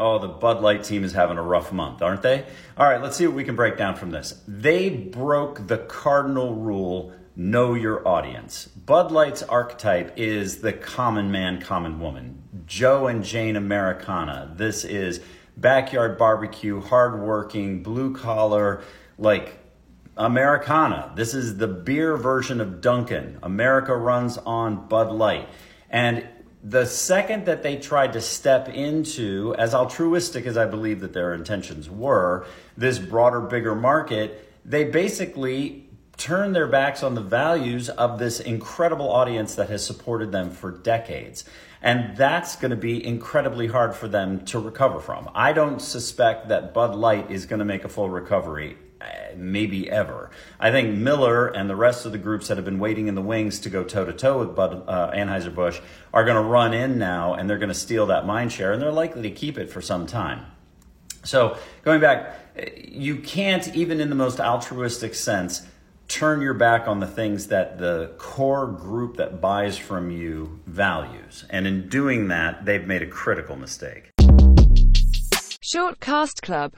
Oh, the Bud Light team is having a rough month, aren't they? All right, let's see what we can break down from this. They broke the cardinal rule, know your audience. Bud Light's archetype is the common man, common woman. Joe and Jane Americana. This is backyard barbecue, hardworking, blue collar, like Americana. This is the beer version of Dunkin'. America runs on Bud Light. And the second that they tried to step into, as altruistic as I believe that their intentions were, this broader, bigger market, they basically turned their backs on the values of this incredible audience that has supported them for decades. And that's going to be incredibly hard for them to recover from. I don't suspect that Bud Light is going to make a full recovery. Maybe ever. I think Miller and the rest of the groups that have been waiting in the wings to go toe-to-toe with Anheuser-Busch are going to run in now, and they're going to steal that mind share, and they're likely to keep it for some time. So going back, you can't, even in the most altruistic sense, turn your back on the things that the core group that buys from you values. And in doing that, they've made a critical mistake. Shortcast Club.